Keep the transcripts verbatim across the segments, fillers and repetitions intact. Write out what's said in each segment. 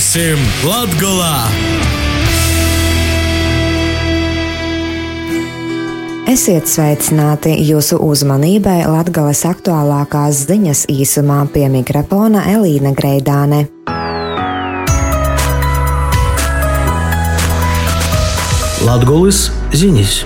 Būsim Latgolā! Esiet sveicināti jūsu uzmanībai Latgales aktuālākās ziņas īsumā pie mikrofona Elīna Greidāne. Latgoles ziņas.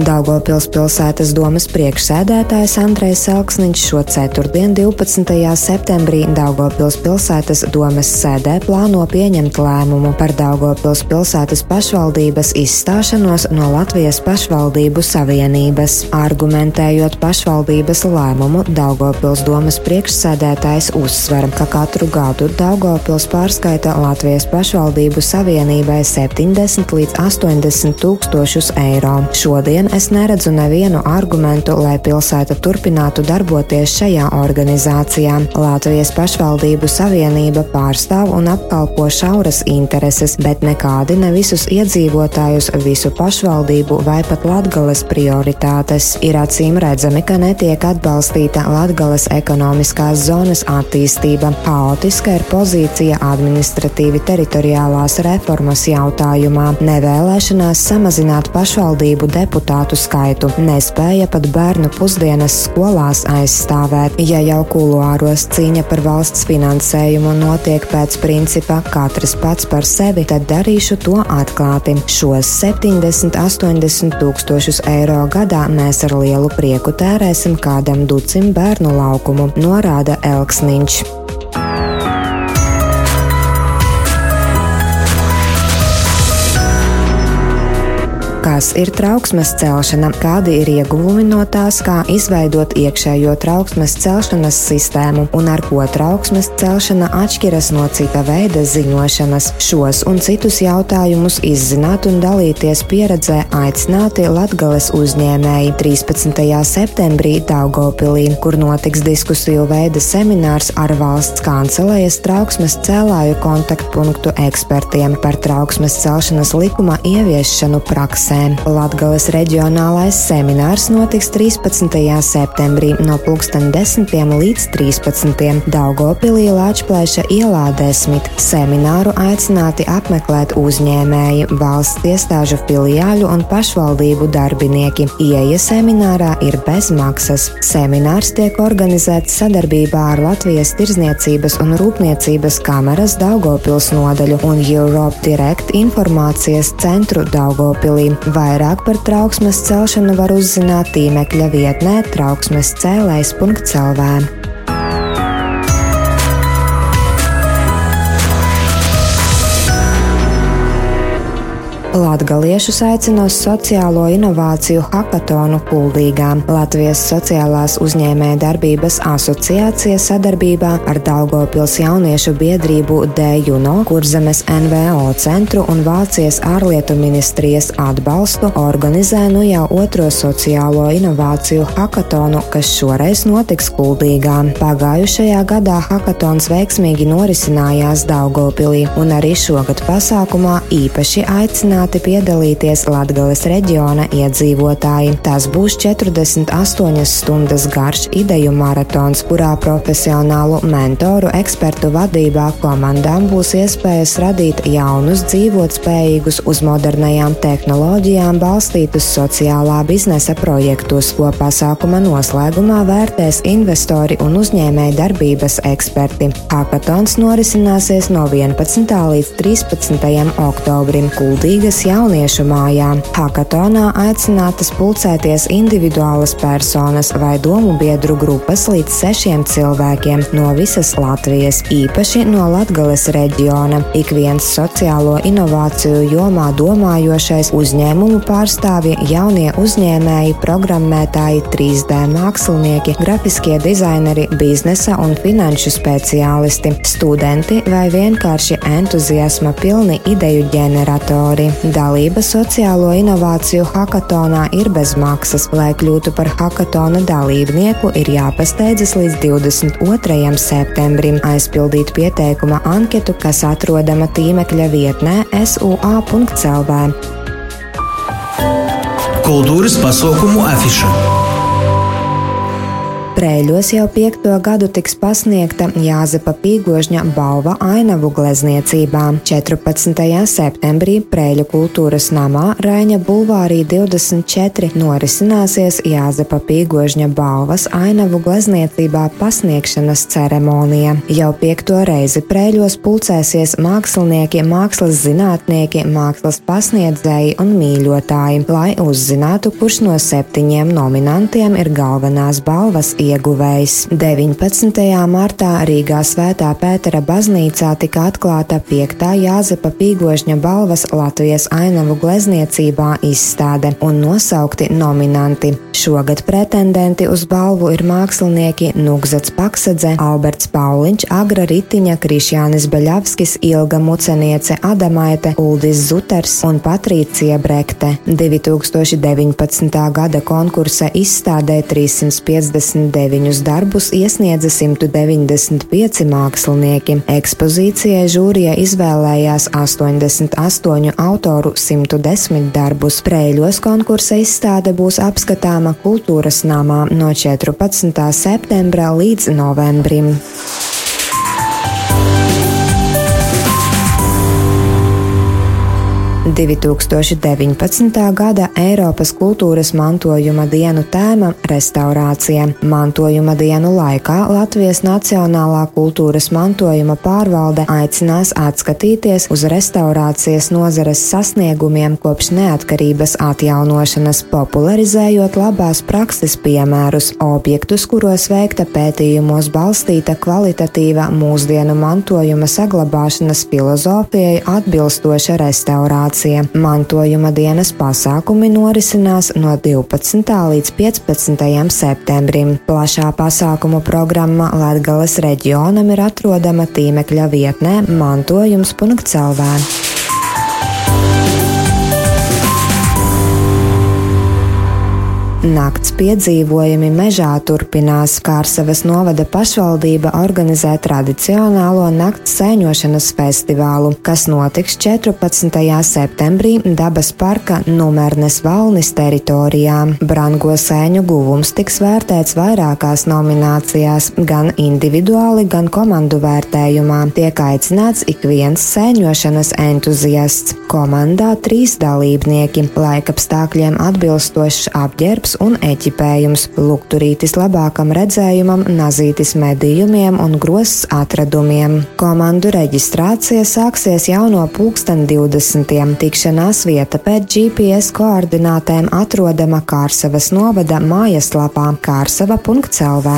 Daugavpils pilsētas domes priekšsēdētājs Andrejs Elksniņš šo ceturtdien divpadsmitajā septembrī Daugavpils pilsētas domes sēdē plāno pieņemt lēmumu par Daugavpils pilsētas pašvaldības izstāšanos no Latvijas pašvaldību savienības. Argumentējot pašvaldības lēmumu, Daugavpils domes priekšsēdētājs uzsver, ka katru gadu Daugavpils pārskaita Latvijas pašvaldību savienībai septiņdesmit līdz astoņdesmit tūkstošus eiro. Šodien es neredzu nevienu argumentu, lai pilsēta turpinātu darboties šajā organizācijā. Latvijas pašvaldību savienība pārstāv un apkalpo šauras intereses, bet nekādi ne visus iedzīvotājus, visu pašvaldību vai pat Latgales prioritātes. Ir acīm redzami, ka netiek atbalstīta Latgales ekonomiskās zonas attīstība. Haotiska ir pozīcija administratīvi teritoriālās reformas jautājumā. Nevēlēšanās samazināt pašvaldību deputātu skaitu, nespēja pat bērnu pusdienas skolās aizstāvēt. Ja jau kuluāros cīņa par valsts finansējumu notiek pēc principa katrs pats par sevi, tad darīšu to atklāti. Šos septiņdesmit līdz astoņdesmit tūkstošus eiro gadā mēs ar lielu prieku tērēsim kādam ducim bērnu laukumu, norāda Elksniņš. Kas ir trauksmes celšana, kādi ir ieguvumi no tās, kā izveidot iekšējo trauksmes celšanas sistēmu un ar ko trauksmes celšana atšķiras no cita veida ziņošanas. Šos un citus jautājumus izzināt un dalīties pieredzē aicināti Latgales uzņēmēji trīspadsmitajā septembrī Daugavpilī, kur notiks diskusiju veida seminārs ar Valsts kancelejas trauksmes celāju kontaktpunktu ekspertiem par trauksmes celšanas likuma ieviešanu praksē. Latgales reģionālais seminārs notiks trīspadsmitajā septembrī no pulksteni desmit līdz trīspadsmit Daugavpilī Lāčplēša ielā desmit. Semināru aicināti apmeklēt uzņēmēji, valsts iestāžu filiāļu un pašvaldību darbinieki. Ieeja seminārā ir bez maksas. Seminārs tiek organizēts sadarbībā ar Latvijas Tirdzniecības un Rūpniecības kameras Daugavpils nodaļu un Europe Direct informācijas centru Daugavpilī. Vairāk par trauksmes celšanu var uzzināt tīmekļa vietnē trauksmescelej punkts lv. Latgaliešus aicina uz sociālo inovāciju hakatonu Kuldīgā. Latvijas sociālās uzņēmējdarbības asociācija sadarbībā ar Daugavpils jauniešu biedrību D. Juno, Kurzemes N V O centru un Vācijas ārlietu ministrijas atbalstu organizē nu jau otro sociālo inovāciju hakatonu, kas šoreiz notiks Kuldīgā. Pagājušajā gadā hakatons veiksmīgi norisinājās Daugavpilī, un arī šogad pasākumā īpaši aicināti piedalīties Latgales reģiona iedzīvotāji. Tas būs četrdesmit astoņas stundas garš ideju maratons, kurā profesionālu mentoru ekspertu vadībā komandām būs iespējas radīt jaunus, dzīvotspējīgus, uz modernajām tehnoloģijām balstītus sociālā biznesa projektus, ko pasākuma noslēgumā vērtēs investori un uzņēmēji darbības eksperti. Hakatons norisināsies no vienpadsmitā līdz trīspadsmitajam oktobrim Kuldīgas jauniešu mājā. Hakatonā aicinātas pulcēties individuālas personas vai domu biedru grupas līdz sešiem cilvēkiem no visas Latvijas, īpaši no Latgales reģiona. Ik viens sociālo inovāciju jomā domājošais uzņēmumu pārstāvji, jaunie uzņēmēji, programmētāji, trīs D mākslinieki, grafiskie dizaineri, biznesa un finanšu speciālisti, studenti vai vienkārši entuziasma pilni ideju ģeneratori. Dalība sociālo inovāciju hakatonā ir bez maksas. Lai kļūtu par hakatona dalībnieku, ir jāpasteidzas līdz divdesmit otrajam septembrim aizpildīt pieteikuma anketu, kas atrodama tīmekļa vietnē S U A punkts lv. Kultūras pasaukumu afiša. Aprēļos jau piekto gadu tiks pasniegta Jāzepa Pīgožņa balva ainavu glezniecībā. četrpadsmitajā septembrī Prēļu kultūras namā Raiņa bulvārī divdesmit četri norisināsies Jāzepa Pīgožņa balvas ainavu glezniecībā pasniegšanas ceremonija. Jau piekto reizi Prēļos pulcēsies mākslinieki, mākslas zinātnieki, mākslas pasniedzēji un mīļotāji, lai uzzinātu, kurš no septiņiem nominantiem ir galvenās balvas ieguvējs. deviņpadsmitajā martā Rīgā Svētā Pētera baznīcā tika atklāta piektā Jāzepa Pīgožņa balvas Latvijas ainavu glezniecībā izstāde un nosaukti nominanti. Šogad pretendenti uz balvu ir mākslinieki Nugzats Paksadze, Alberts Pauliņš, Agra Ritiņa, Krīšjānis Baļavskis, Ilga Muceniece Adamaitė, Uldis Zuters un Patrīcija Brekte. divi tūkstoši deviņpadsmitā gada konkursa izstādē trīs simti piecdesmit deviņus darbus iesniedza simts deviņdesmit pieci mākslinieki. Ekspozīcijai žūrija izvēlējās astoņdesmit astoņu autoru simt desmit darbus. Prēļos konkursa izstāde būs apskatāma kultūras namā no četrpadsmitā septembra līdz novembrim. divi tūkstoši deviņpadsmitā gada Eiropas kultūras mantojuma dienu tēma – restaurācija. Mantojuma dienu laikā Latvijas Nacionālā kultūras mantojuma pārvalde aicinās atskatīties uz restaurācijas nozares sasniegumiem kopš neatkarības atjaunošanas, popularizējot labās prakses piemērus, objektus, kuros veikta pētījumos balstīta kvalitatīva mūsdienu mantojuma saglabāšanas filozofijai atbilstoša restaurācija. Mantojuma dienas pasākumi norisinās no divpadsmitā līdz piecpadsmitajam septembrim. Plašā pasākumu programma Latgales reģionam ir atrodama tīmekļa vietnē mantojums punkts l v. Nakts piedzīvojumi mežā turpinās. Kārsavas novada pašvaldība organizē tradicionālo nakts sēņošanas festivālu, kas notiks četrpadsmitajā septembrī dabas parka Nūrmenes Valnis teritorijā. Brango sēņu guvums tiks vērtēts vairākās nominācijās, gan individuāli, gan komandu vērtējumā. Tiek aicināts ik viens sēņošanas entuziasts. Komandā trīs dalībnieki, laikapstākļiem atbilstošs apģērbs un eķipējums, lukturītis labākam redzējumam, nazītis medījumiem un grosts atradumiem. Komandu reģistrācija sāksies jau no pulksten divdesmitiem. Tikšanās vieta pēc G P S koordinātēm atrodama Kārsavas novada mājaslapā kārsava punkts l v.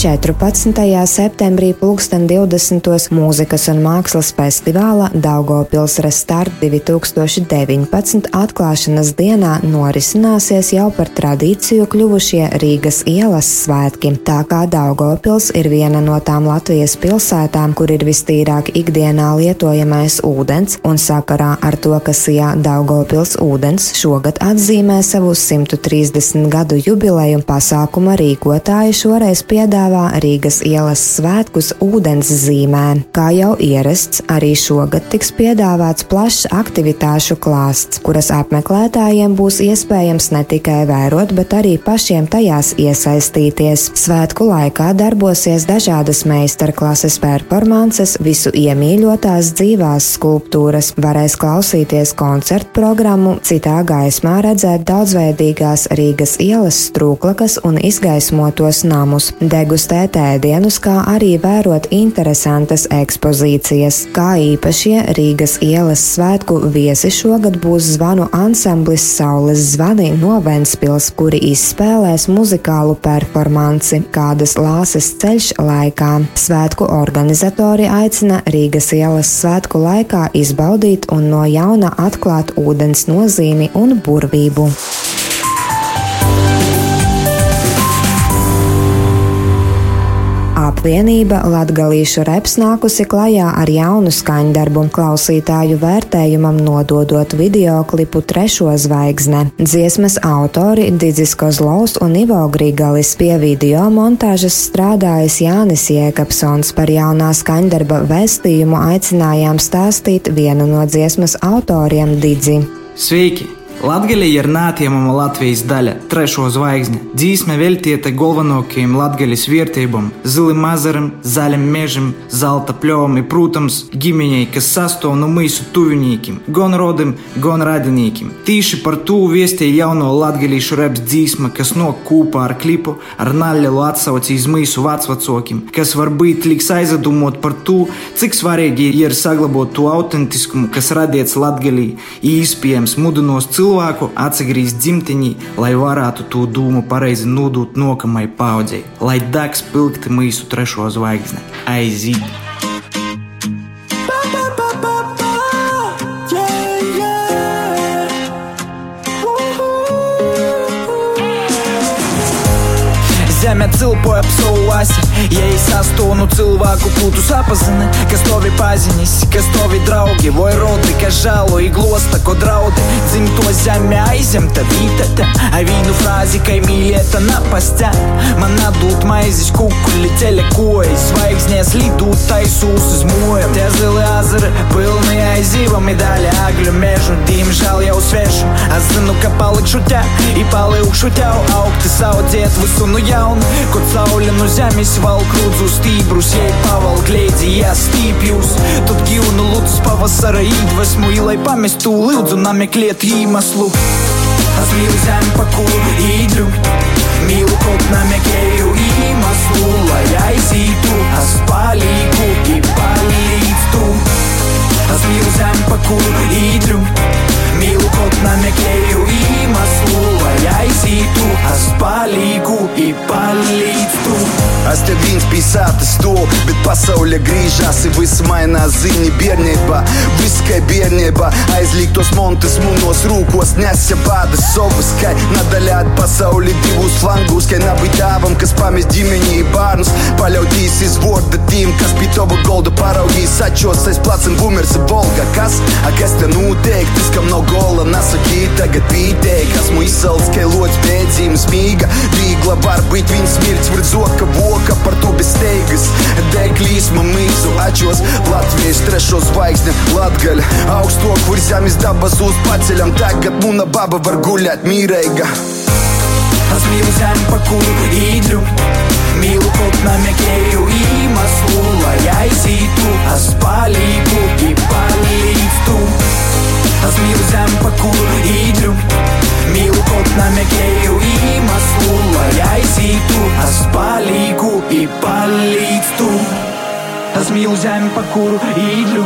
četrpadsmitajā septembrī pulksten divdesmitos mūzikas un mākslas festivāla Daugavpils Restart divi tūkstoši deviņpadsmit atklāšanas dienā norisināsies jau par tradīciju kļuvušie Rīgas ielas svētki. Tā kā Daugavpils ir viena no tām Latvijas pilsētām, kur ir vistīrāk ikdienā lietojamais ūdens, un sakarā ar to, ka S I A Daugavpils ūdens šogad atzīmē savu simts trīsdesmit gadu jubileju, pasākuma rīkotāji šoreiz piedāvā Rīgas ielas svētkus ūdens zīmē. Kā jau ierasts, arī šogad tiks piedāvāts plašs aktivitāšu klāsts, kuras apmeklētājiem būs iespējams ne tikai vērot, bet arī pašiem tajās iesaistīties. Svētku laikā darbosies dažādas meistarklases performances, visu iemīļotās dzīvās skulptūras, varēs klausīties koncertu programmu, citā gaismā redzēt daudzveidīgās Rīgas ielas strūklakas un izgaismotos namus, degustēt ēdienus, kā arī vērot interesantas ekspozīcijas. Kā īpašie Rīgas ielas svētku viesi šogad būs zvanu ansamblis Saules Zvani no Ventspils, kuri izspēlēs muzikālu performanci Kādas lāses ceļš laikā. Svētku organizatori aicina Rīgas ielas svētku laikā izbaudīt un no jauna atklāt ūdens nozīmi un burvību. Apvienība Latgalīšu reps nākusi klajā ar jaunu skaņdarbu, klausītāju vērtējumam nododot videoklipu Trešo zvaigzne. Dziesmas autori Didzis Kozlaus un Ivo Grīgalis, pie video montāžas strādājis Jānis Jēkapsons. Par jaunā skaņdarba vēstījumu aicinājām stāstīt vienu no dziesmas autoriem Didzi. Sveiki! Latgalija ir neatjemama Latvijas daļa, trešo zvaigzne. Dzīsme veltīta galvenākajiem Latgalijas vērtībām, zilim ezeram, zaļam mežam, zelta pļovam un, protams, ģimenei, kas sastāv no mūsu tuviniekiem, gan rodim, gan radiniekiem. Tieši par to vēstīja jauno Latgalīšu reps dzīsma, kas nāk kopā ar klipu, ar nelielu atsauci uz mūsu vecvecākiem, kas varbūt liks aizdomāt par to, cik svarīgi ir saglabāt to autentiskumu, kas radīts Latgalijā, iespējams mudinos cilvēku atsagrīz dzimtenī, lai varētu to dūmu pareizi nodot nākamai paudzei, lai degs pilkti mūsu trešo zvaigzni. Aizīt! Zeme cilpoja apsaulas, ja es astonu cilvēku būtu sapazini, kas tovi paziņis, kas tovi draugi, voi rodi, kas žalo I glosta, ko draudi, dzimto zeme aizemta vītete, a vīnu frāzi, kai mīlieta napastē, man atdūt maizis kukuli telekojas, zvaigznēs lidūt taisūs uz mojam, tie zili azari pilni aizīvami daļa agļu mežu, diemžēl jau svešu, a zinu, ka palikšu te, I palikšu tev augti savu dzietvisu nu jaunu, Kad saulė nu žemės valk rūdzu stiprus, jei pavalk leidzi ją stiprius. Tad gyvūnų lūdus pavasarą įdvasmų, įlai pamestų lūdzu nameklėt įmaslų. Aš myliu žemę pakul įdriuk, myliu kod namekėjų įmaslų, lai aizytų, aš palygu I palystu. Aš myliu žemę pakul įdriuk, myliu kod namekėjų įmaslų, lai aizytų, aš palygu I palīdzu Es te viens pīsātas to, bet pasaulē grīžās I viss mainās ziņi bērnībā Viss kai bērnībā aizlīgtos montes mūnos rūkos Nesja bādas sovas, kai nadaļāt pasauli divus flangus Kai nabi tāvam, kas pamēs ģimeni I bārnus Paļautīs iz vorda tīm, kas pie tova golda paraugīs Sačos aiz placen vumers I volga Kas? A kas te nūteik? Tis, kam nav gola nasakī Tagad pīteik, esmu izsalts, kai lots pēdzīmes mīga Vīgla var būt Viņa smirts virzoka voka par to bez steigas Dēļ klīsma mīzu ačos Latvijas trešo zvaigzne Latgaļa Augstok var zemes dabas uz paceļam Tagad mūna baba var guļāt mīreiga Es mīlu zemi pakulu īdļu Mīlu kaut namekēju īmaslu Lai aizītu Es palīgu I palīdzu Es mīlu zemi pakulu īdļu Mīlu kaut namekēju īmaslu, lai aizītu, es palīgu I palīdzu. Es mīlu zemi, pa kuru īdļu,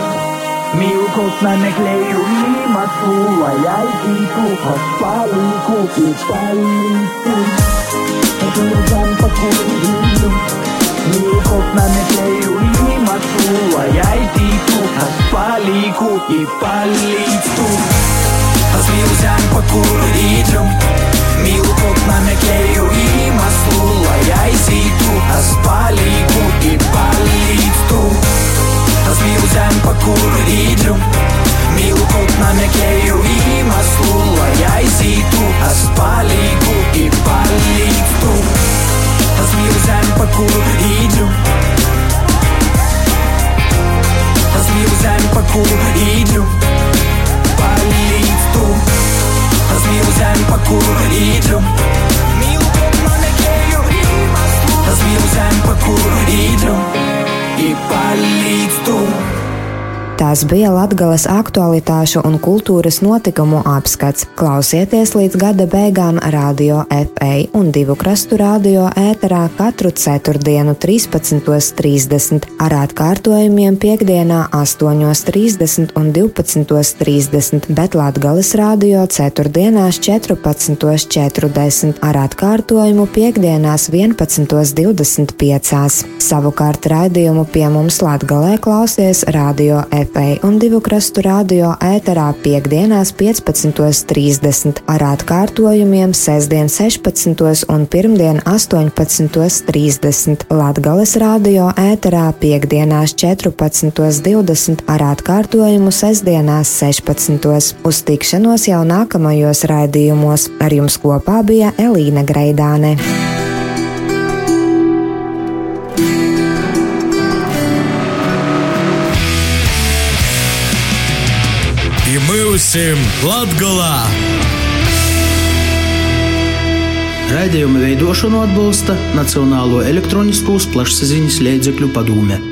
mīlu kaut namekļēju īmaslu, lai aizītu, es palīgu I palīdzu. Es mīlu zemi, pa kuru īdļu, mīlu kaut namekļēju īmaslu, lai aizītu, es palīgu I palīdzu. Es mīlu zemi, pa kuru īdļu, Mīlu kaut namekēju īmaslu, lai aizītu, es palīgu I palīdzu. Es mīlu zemi, pa kuru īdļu, mīlu kaut namekēju īmaslu, lai aizītu, es palīgu I palīdzu. Es mīlu zemi, pa kuru īdļu, es mīlu zemi, pa kuru īdļu, palīdzu. Es mīlu zemi, pa kuru īdļu Mīlu kaut namekēju īmaslu Es mīlu zemi, pa kuru īdļu I palīdzu Tās bija Latgales aktualitāšu un kultūras notikumu apskats. Klausieties līdz gada beigām Radio FA un divu krastu radio ēterā katru ceturtdienu trīspadsmit trīsdesmit, ar atkārtojumiem piekdienā astoņos trīsdesmit un divpadsmit trīsdesmit, bet Latgales radio ceturtdienās četrpadsmit četrdesmit, ar atkārtojumu piekdienās vienpadsmit divdesmit pieci. Savukārt raidījumu pie mums Latgalē klausies Radio FA. Un divu krastu radio ēterā piekdienās piecpadsmit trīsdesmit, ar atkārtojumiem sestdien sešpadsmit un pirmdien astoņpadsmit trīsdesmit. Latgales radio ēterā piekdienās četrpadsmit divdesmit, ar atkārtojumu sestdienās sešpadsmit. Uz tikšanos jau nākamajos raidījumos. Ar jums kopā bija Elīna Greidāne. Ми усім Latgalā! Raidījuma veidošanu atbalsta Nacionālo elektroniskos plašsaziņas līdzekļu padome.